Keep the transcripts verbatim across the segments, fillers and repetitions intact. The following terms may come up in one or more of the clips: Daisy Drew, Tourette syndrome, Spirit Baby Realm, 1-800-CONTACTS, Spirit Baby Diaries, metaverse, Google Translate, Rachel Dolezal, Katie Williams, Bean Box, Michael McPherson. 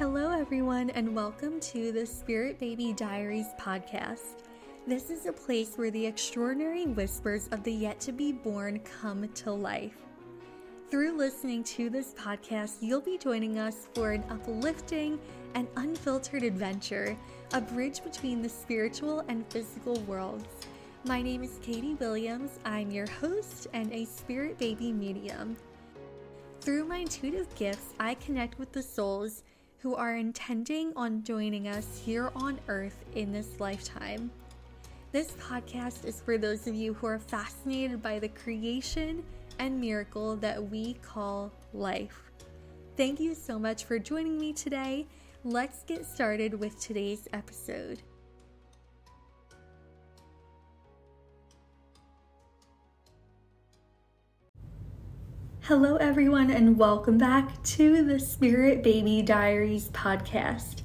Hello everyone, and welcome to the Spirit Baby Diaries podcast. This is a place where the extraordinary whispers of the yet-to-be-born come to life. Through listening to this podcast, you'll be joining us for an uplifting and unfiltered adventure, a bridge between the spiritual and physical worlds. My name is Katie Williams. I'm your host and a Spirit Baby medium. Through my intuitive gifts, I connect with the souls who are intending on joining us here on earth in this lifetime. This podcast is for those of you who are fascinated by the creation and miracle that we call life. Thank you so much for joining me today. Let's get started with today's episode. Hello everyone, and welcome back to the Spirit Baby Diaries podcast.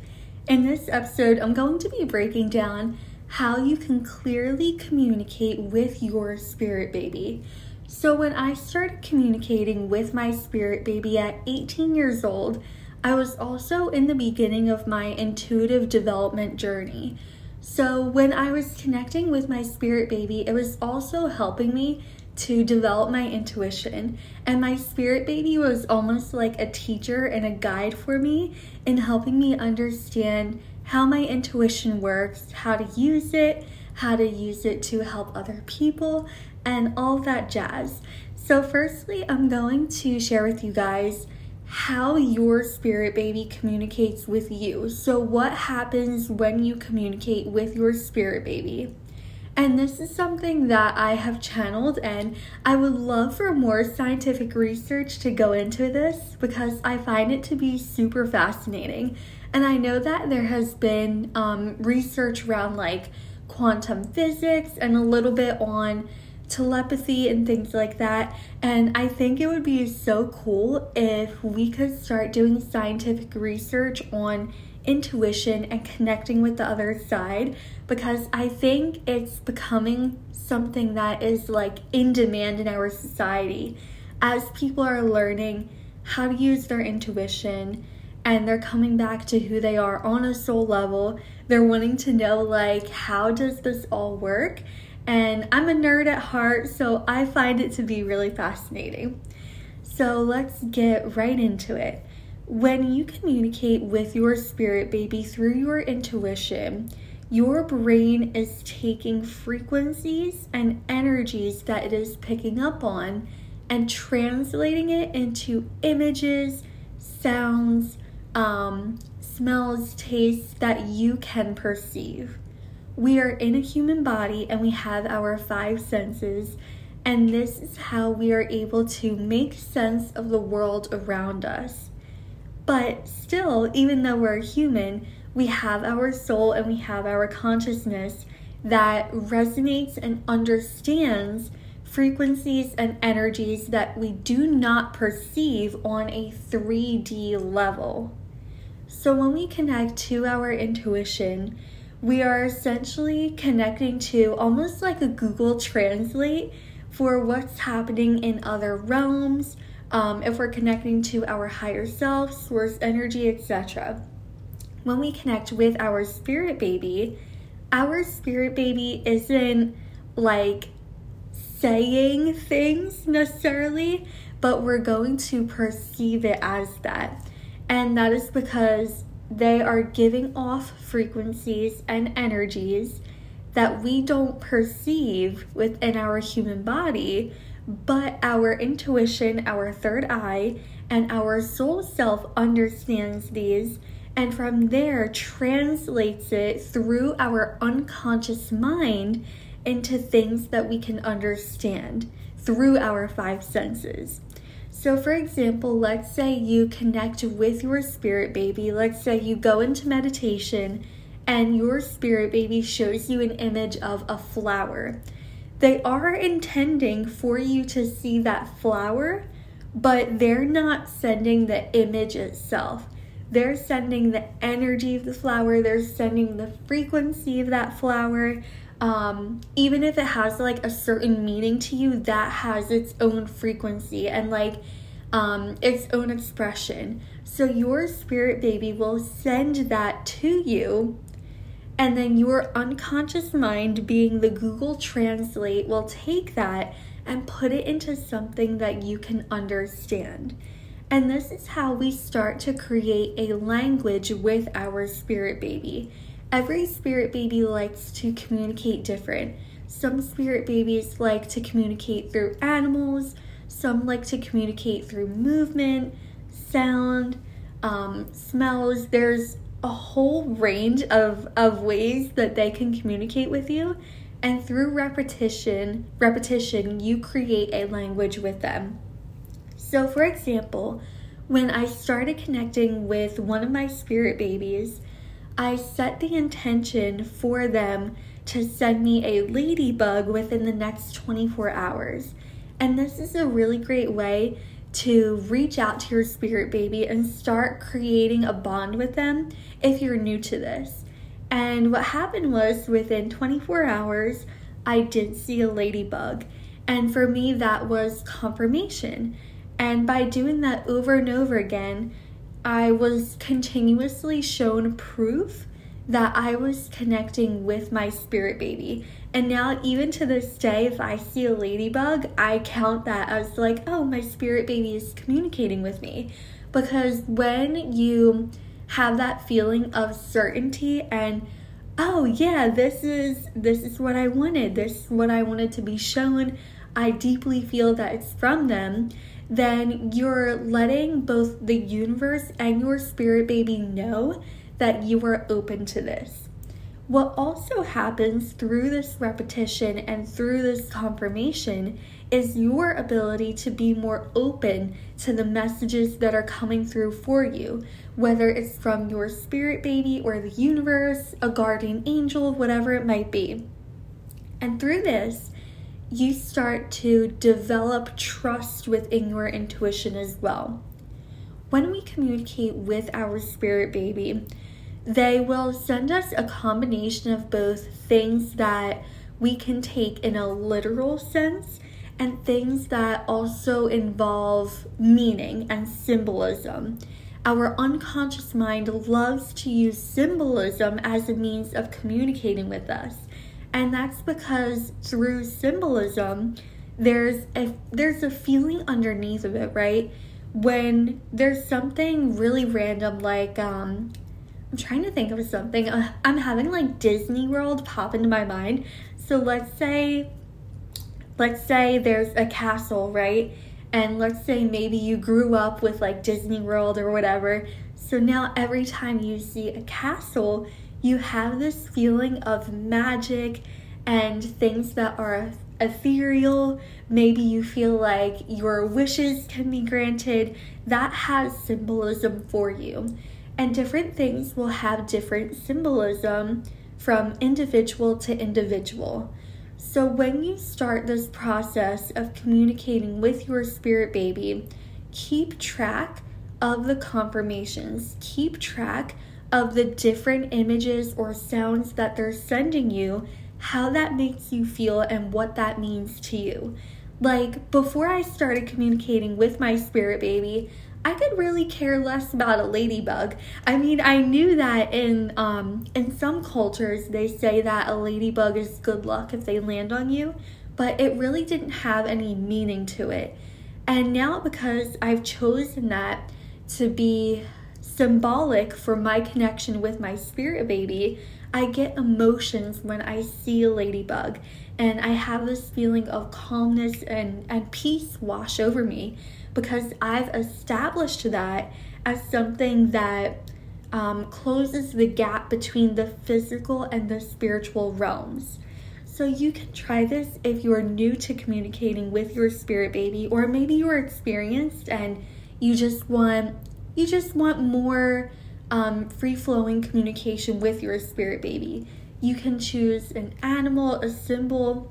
In this episode, I'm going to be breaking down how you can clearly communicate with your spirit baby. So when I started communicating with my spirit baby at eighteen years old, I was also in the beginning of my intuitive development journey. So when I was connecting with my spirit baby, it was also helping me to develop my intuition, and my spirit baby was almost like a teacher and a guide for me in helping me understand how my intuition works, how to use it, how to use it to help other people, and all that jazz. So firstly, I'm going to share with you guys how your spirit baby communicates with you. So what happens when you communicate with your spirit baby? And this is something that I have channeled, and I would love for more scientific research to go into this because I find it to be super fascinating. And I know that there has been um, research around like quantum physics and a little bit on telepathy and things like that. And I think it would be so cool if we could start doing scientific research on intuition and connecting with the other side, because I think it's becoming something that is like in demand in our society as people are learning how to use their intuition, and they're coming back to who they are on a soul level. They're wanting to know, like, how does this all work? And I'm a nerd at heart, so I find it to be really fascinating. So let's get right into it. When you communicate with your spirit baby through your intuition, your brain is taking frequencies and energies that it is picking up on and translating it into images, sounds, um, smells, tastes that you can perceive. We are in a human body and we have our five senses, and this is how we are able to make sense of the world around us. But still, even though we're human, we have our soul and we have our consciousness that resonates and understands frequencies and energies that we do not perceive on a three D level. So when we connect to our intuition, we are essentially connecting to almost like a Google Translate for what's happening in other realms, Um, if we're connecting to our higher self, source energy, et cetera. When we connect with our spirit baby, our spirit baby isn't like saying things necessarily, but we're going to perceive it as that. And that is because they are giving off frequencies and energies that we don't perceive within our human body, but our intuition, our third eye, and our soul self understands these, and from there translates it through our unconscious mind into things that we can understand through our five senses. So for example, let's say you connect with your spirit baby. Let's say you go into meditation and your spirit baby shows you an image of a flower. They are intending for you to see that flower, but they're not sending the image itself. They're sending the energy of the flower. They're sending the frequency of that flower. Um, even if it has like a certain meaning to you, that has its own frequency. And like um, its own expression. So your spirit baby will send that to you, and then your unconscious mind, being the Google Translate, will take that and put it into something that you can understand. And this is how we start to create a language with our spirit baby. Every spirit baby likes to communicate different. Some spirit babies like to communicate through animals. Some like to communicate through movement, sound, um, smells. There's a whole range of, of ways that they can communicate with you. And through repetition, repetition, you create a language with them. So for example, when I started connecting with one of my spirit babies, I set the intention for them to send me a ladybug within the next twenty-four hours. And this is a really great way to reach out to your spirit baby and start creating a bond with them if you're new to this. And what happened was, within twenty-four hours, I did see a ladybug. And for me, that was confirmation. And by doing that over and over again, I was continuously shown proof that I was connecting with my spirit baby. And now, even to this day, if I see a ladybug, I count that as like, oh, my spirit baby is communicating with me. Because when you have that feeling of certainty and, oh yeah, this is this is what I wanted, this is what I wanted to be shown, I deeply feel that it's from them, then you're letting both the universe and your spirit baby know that you are open to this. What also happens through this repetition and through this confirmation is your ability to be more open to the messages that are coming through for you, whether it's from your spirit baby or the universe, a guardian angel, whatever it might be. And through this, you start to develop trust within your intuition as well. When we communicate with our spirit baby, they will send us a combination of both things that we can take in a literal sense and things that also involve meaning and symbolism. Our unconscious mind loves to use symbolism as a means of communicating with us. And that's because through symbolism, there's a, there's a feeling underneath of it, right? When there's something really random, like, um, I'm trying to think of something. I'm having like Disney World pop into my mind. So let's say, let's say there's a castle, right? And let's say maybe you grew up with like Disney World or whatever. So now every time you see a castle, you have this feeling of magic and things that are ethereal. Maybe you feel like your wishes can be granted. That has symbolism for you. And different things will have different symbolism from individual to individual. So when you start this process of communicating with your spirit baby, keep track of the confirmations. Keep track of the different images or sounds that they're sending you, how that makes you feel and what that means to you. Like, before I started communicating with my spirit baby, I could really care less about a ladybug. I mean, I knew that in um, in some cultures, they say that a ladybug is good luck if they land on you, but it really didn't have any meaning to it. And now, because I've chosen that to be symbolic for my connection with my spirit baby, I get emotions when I see a ladybug, and I have this feeling of calmness and, and peace wash over me, because I've established that as something that um, closes the gap between the physical and the spiritual realms. So you can try this if you're new to communicating with your spirit baby, or maybe you're experienced and you just want you just want more um, free-flowing communication with your spirit baby. You can choose an animal, a symbol,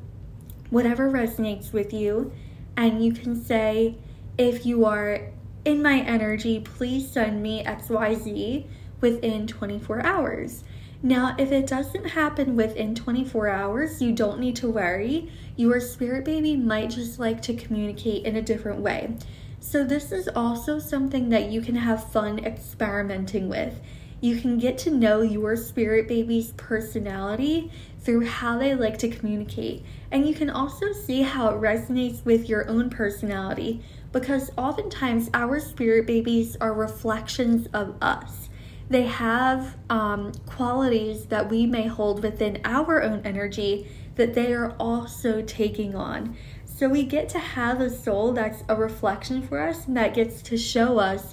whatever resonates with you, and you can say, if you are in my energy, please send me X Y Z within twenty-four hours. Now, if it doesn't happen within twenty-four hours, you don't need to worry. Your spirit baby might just like to communicate in a different way. So this is also something that you can have fun experimenting with. You can get to know your spirit baby's personality through how they like to communicate. And you can also see how it resonates with your own personality, because oftentimes our spirit babies are reflections of us. They have um, qualities that we may hold within our own energy that they are also taking on. So we get to have a soul that's a reflection for us and that gets to show us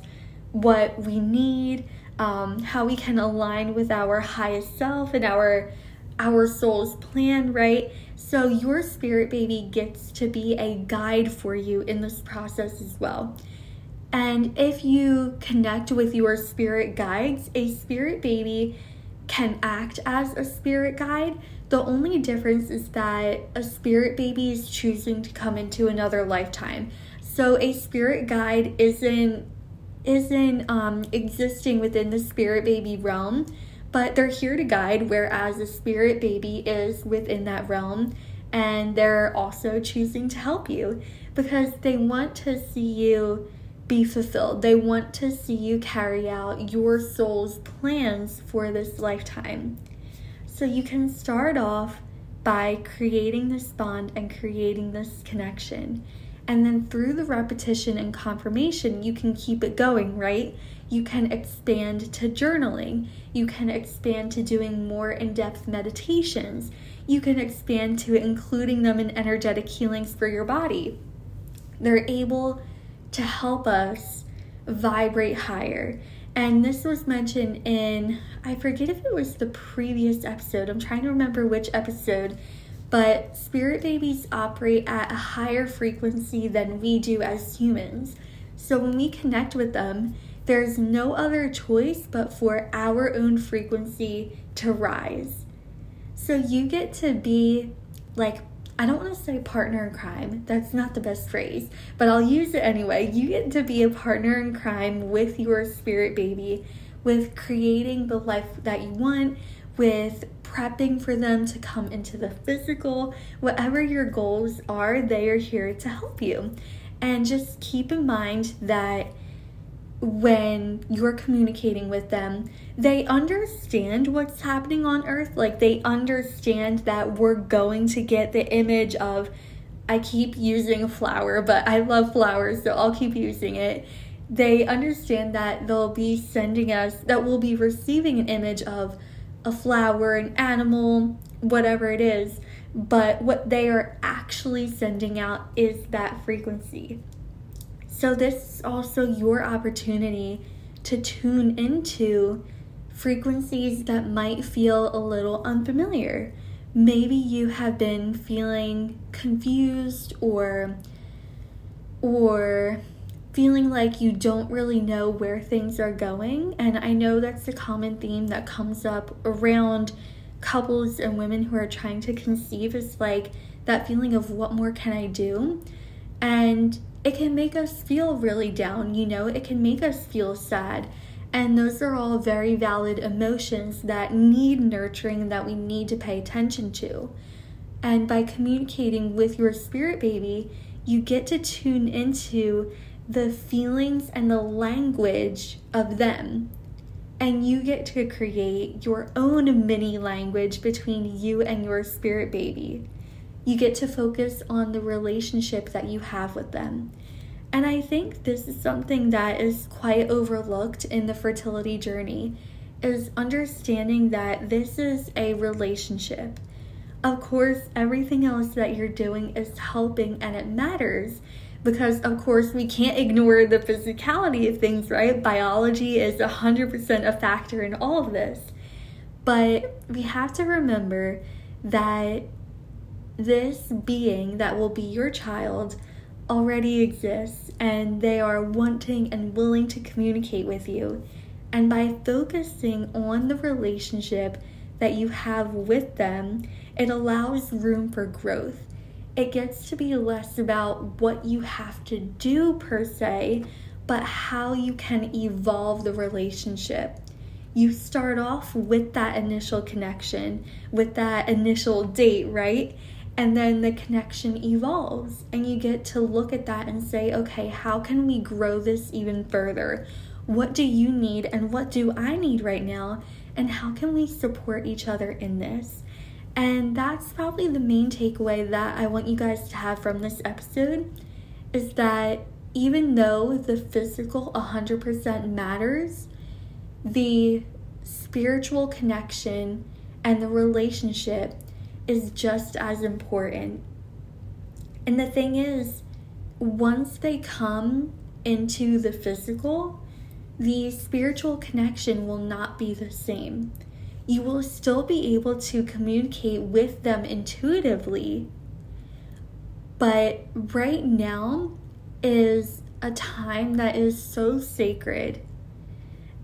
what we need, um, how we can align with our highest self and our our soul's plan, right? So your spirit baby gets to be a guide for you in this process as well. And if you connect with your spirit guides, a spirit baby can act as a spirit guide. The only difference is that a spirit baby is choosing to come into another lifetime. So a spirit guide isn't isn't um, existing within the spirit baby realm, but they're here to guide, whereas a spirit baby is within that realm, and they're also choosing to help you because they want to see you be fulfilled. They want to see you carry out your soul's plans for this lifetime. So you can start off by creating this bond and creating this connection. And then through the repetition and confirmation, you can keep it going, right? You can expand to journaling. You can expand to doing more in-depth meditations. You can expand to including them in energetic healings for your body. They're able to help us vibrate higher. And this was mentioned in, I forget if it was the previous episode, I'm trying to remember which episode, but spirit babies operate at a higher frequency than we do as humans. So when we connect with them, there's no other choice but for our own frequency to rise. So you get to be like, I don't want to say partner in crime, that's not the best phrase, but I'll use it anyway. You get to be a partner in crime with your spirit baby, with creating the life that you want, with prepping for them to come into the physical. Whatever your goals are, they are here to help you. And just keep in mind that when you're communicating with them, they understand what's happening on earth. Like, they understand that we're going to get the image of, I keep using a flower, but I love flowers, so I'll keep using it. They understand that they'll be sending us, that we'll be receiving an image of a flower, an animal, whatever it is. But what they are actually sending out is that frequency. So this is also your opportunity to tune into frequencies that might feel a little unfamiliar. Maybe you have been feeling confused or, or feeling like you don't really know where things are going. And I know that's a common theme that comes up around couples and women who are trying to conceive, is like that feeling of, what more can I do? And it can make us feel really down, you know, it can make us feel sad. And those are all very valid emotions that need nurturing, that we need to pay attention to. And by communicating with your spirit baby, you get to tune into the feelings and the language of them. And you get to create your own mini language between you and your spirit baby. You get to focus on the relationship that you have with them. And I think this is something that is quite overlooked in the fertility journey, is understanding that this is a relationship. Of course, everything else that you're doing is helping and it matters, because of course we can't ignore the physicality of things, right? Biology is one hundred percent a factor in all of this. But we have to remember that this being that will be your child already exists, and they are wanting and willing to communicate with you. And by focusing on the relationship that you have with them, it allows room for growth. It gets to be less about what you have to do per se, but how you can evolve the relationship. You start off with that initial connection, with that initial date, right? And then the connection evolves and you get to look at that and say, okay, how can we grow this even further? What do you need and what do I need right now? And how can we support each other in this? And that's probably the main takeaway that I want you guys to have from this episode, is that even though the physical one hundred percent matters, the spiritual connection and the relationship is just as important. And the thing is, once they come into the physical, the spiritual connection will not be the same. You will still be able to communicate with them intuitively, but right now is a time that is so sacred,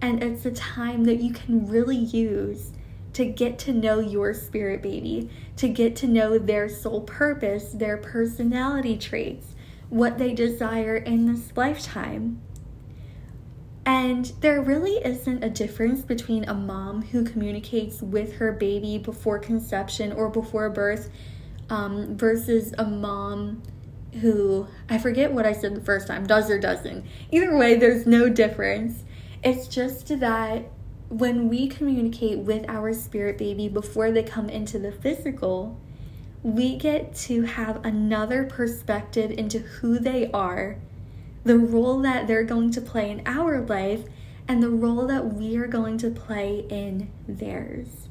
and it's a time that you can really use to get to know your spirit baby, to get to know their soul purpose, their personality traits, what they desire in this lifetime. And there really isn't a difference between a mom who communicates with her baby before conception or before birth um, versus a mom who, I forget what I said the first time, does or doesn't. Either way, there's no difference. It's just that when we communicate with our spirit baby before they come into the physical, we get to have another perspective into who they are, the role that they're going to play in our life, and the role that we are going to play in theirs.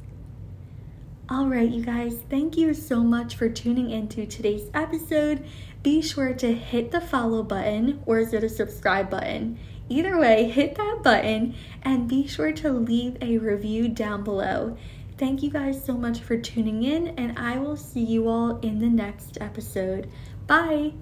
All right, you guys, thank you so much for tuning into today's episode. Be sure to hit the follow button, or is it a subscribe button? Either way, hit that button and be sure to leave a review down below. Thank you guys so much for tuning in, and I will see you all in the next episode. Bye!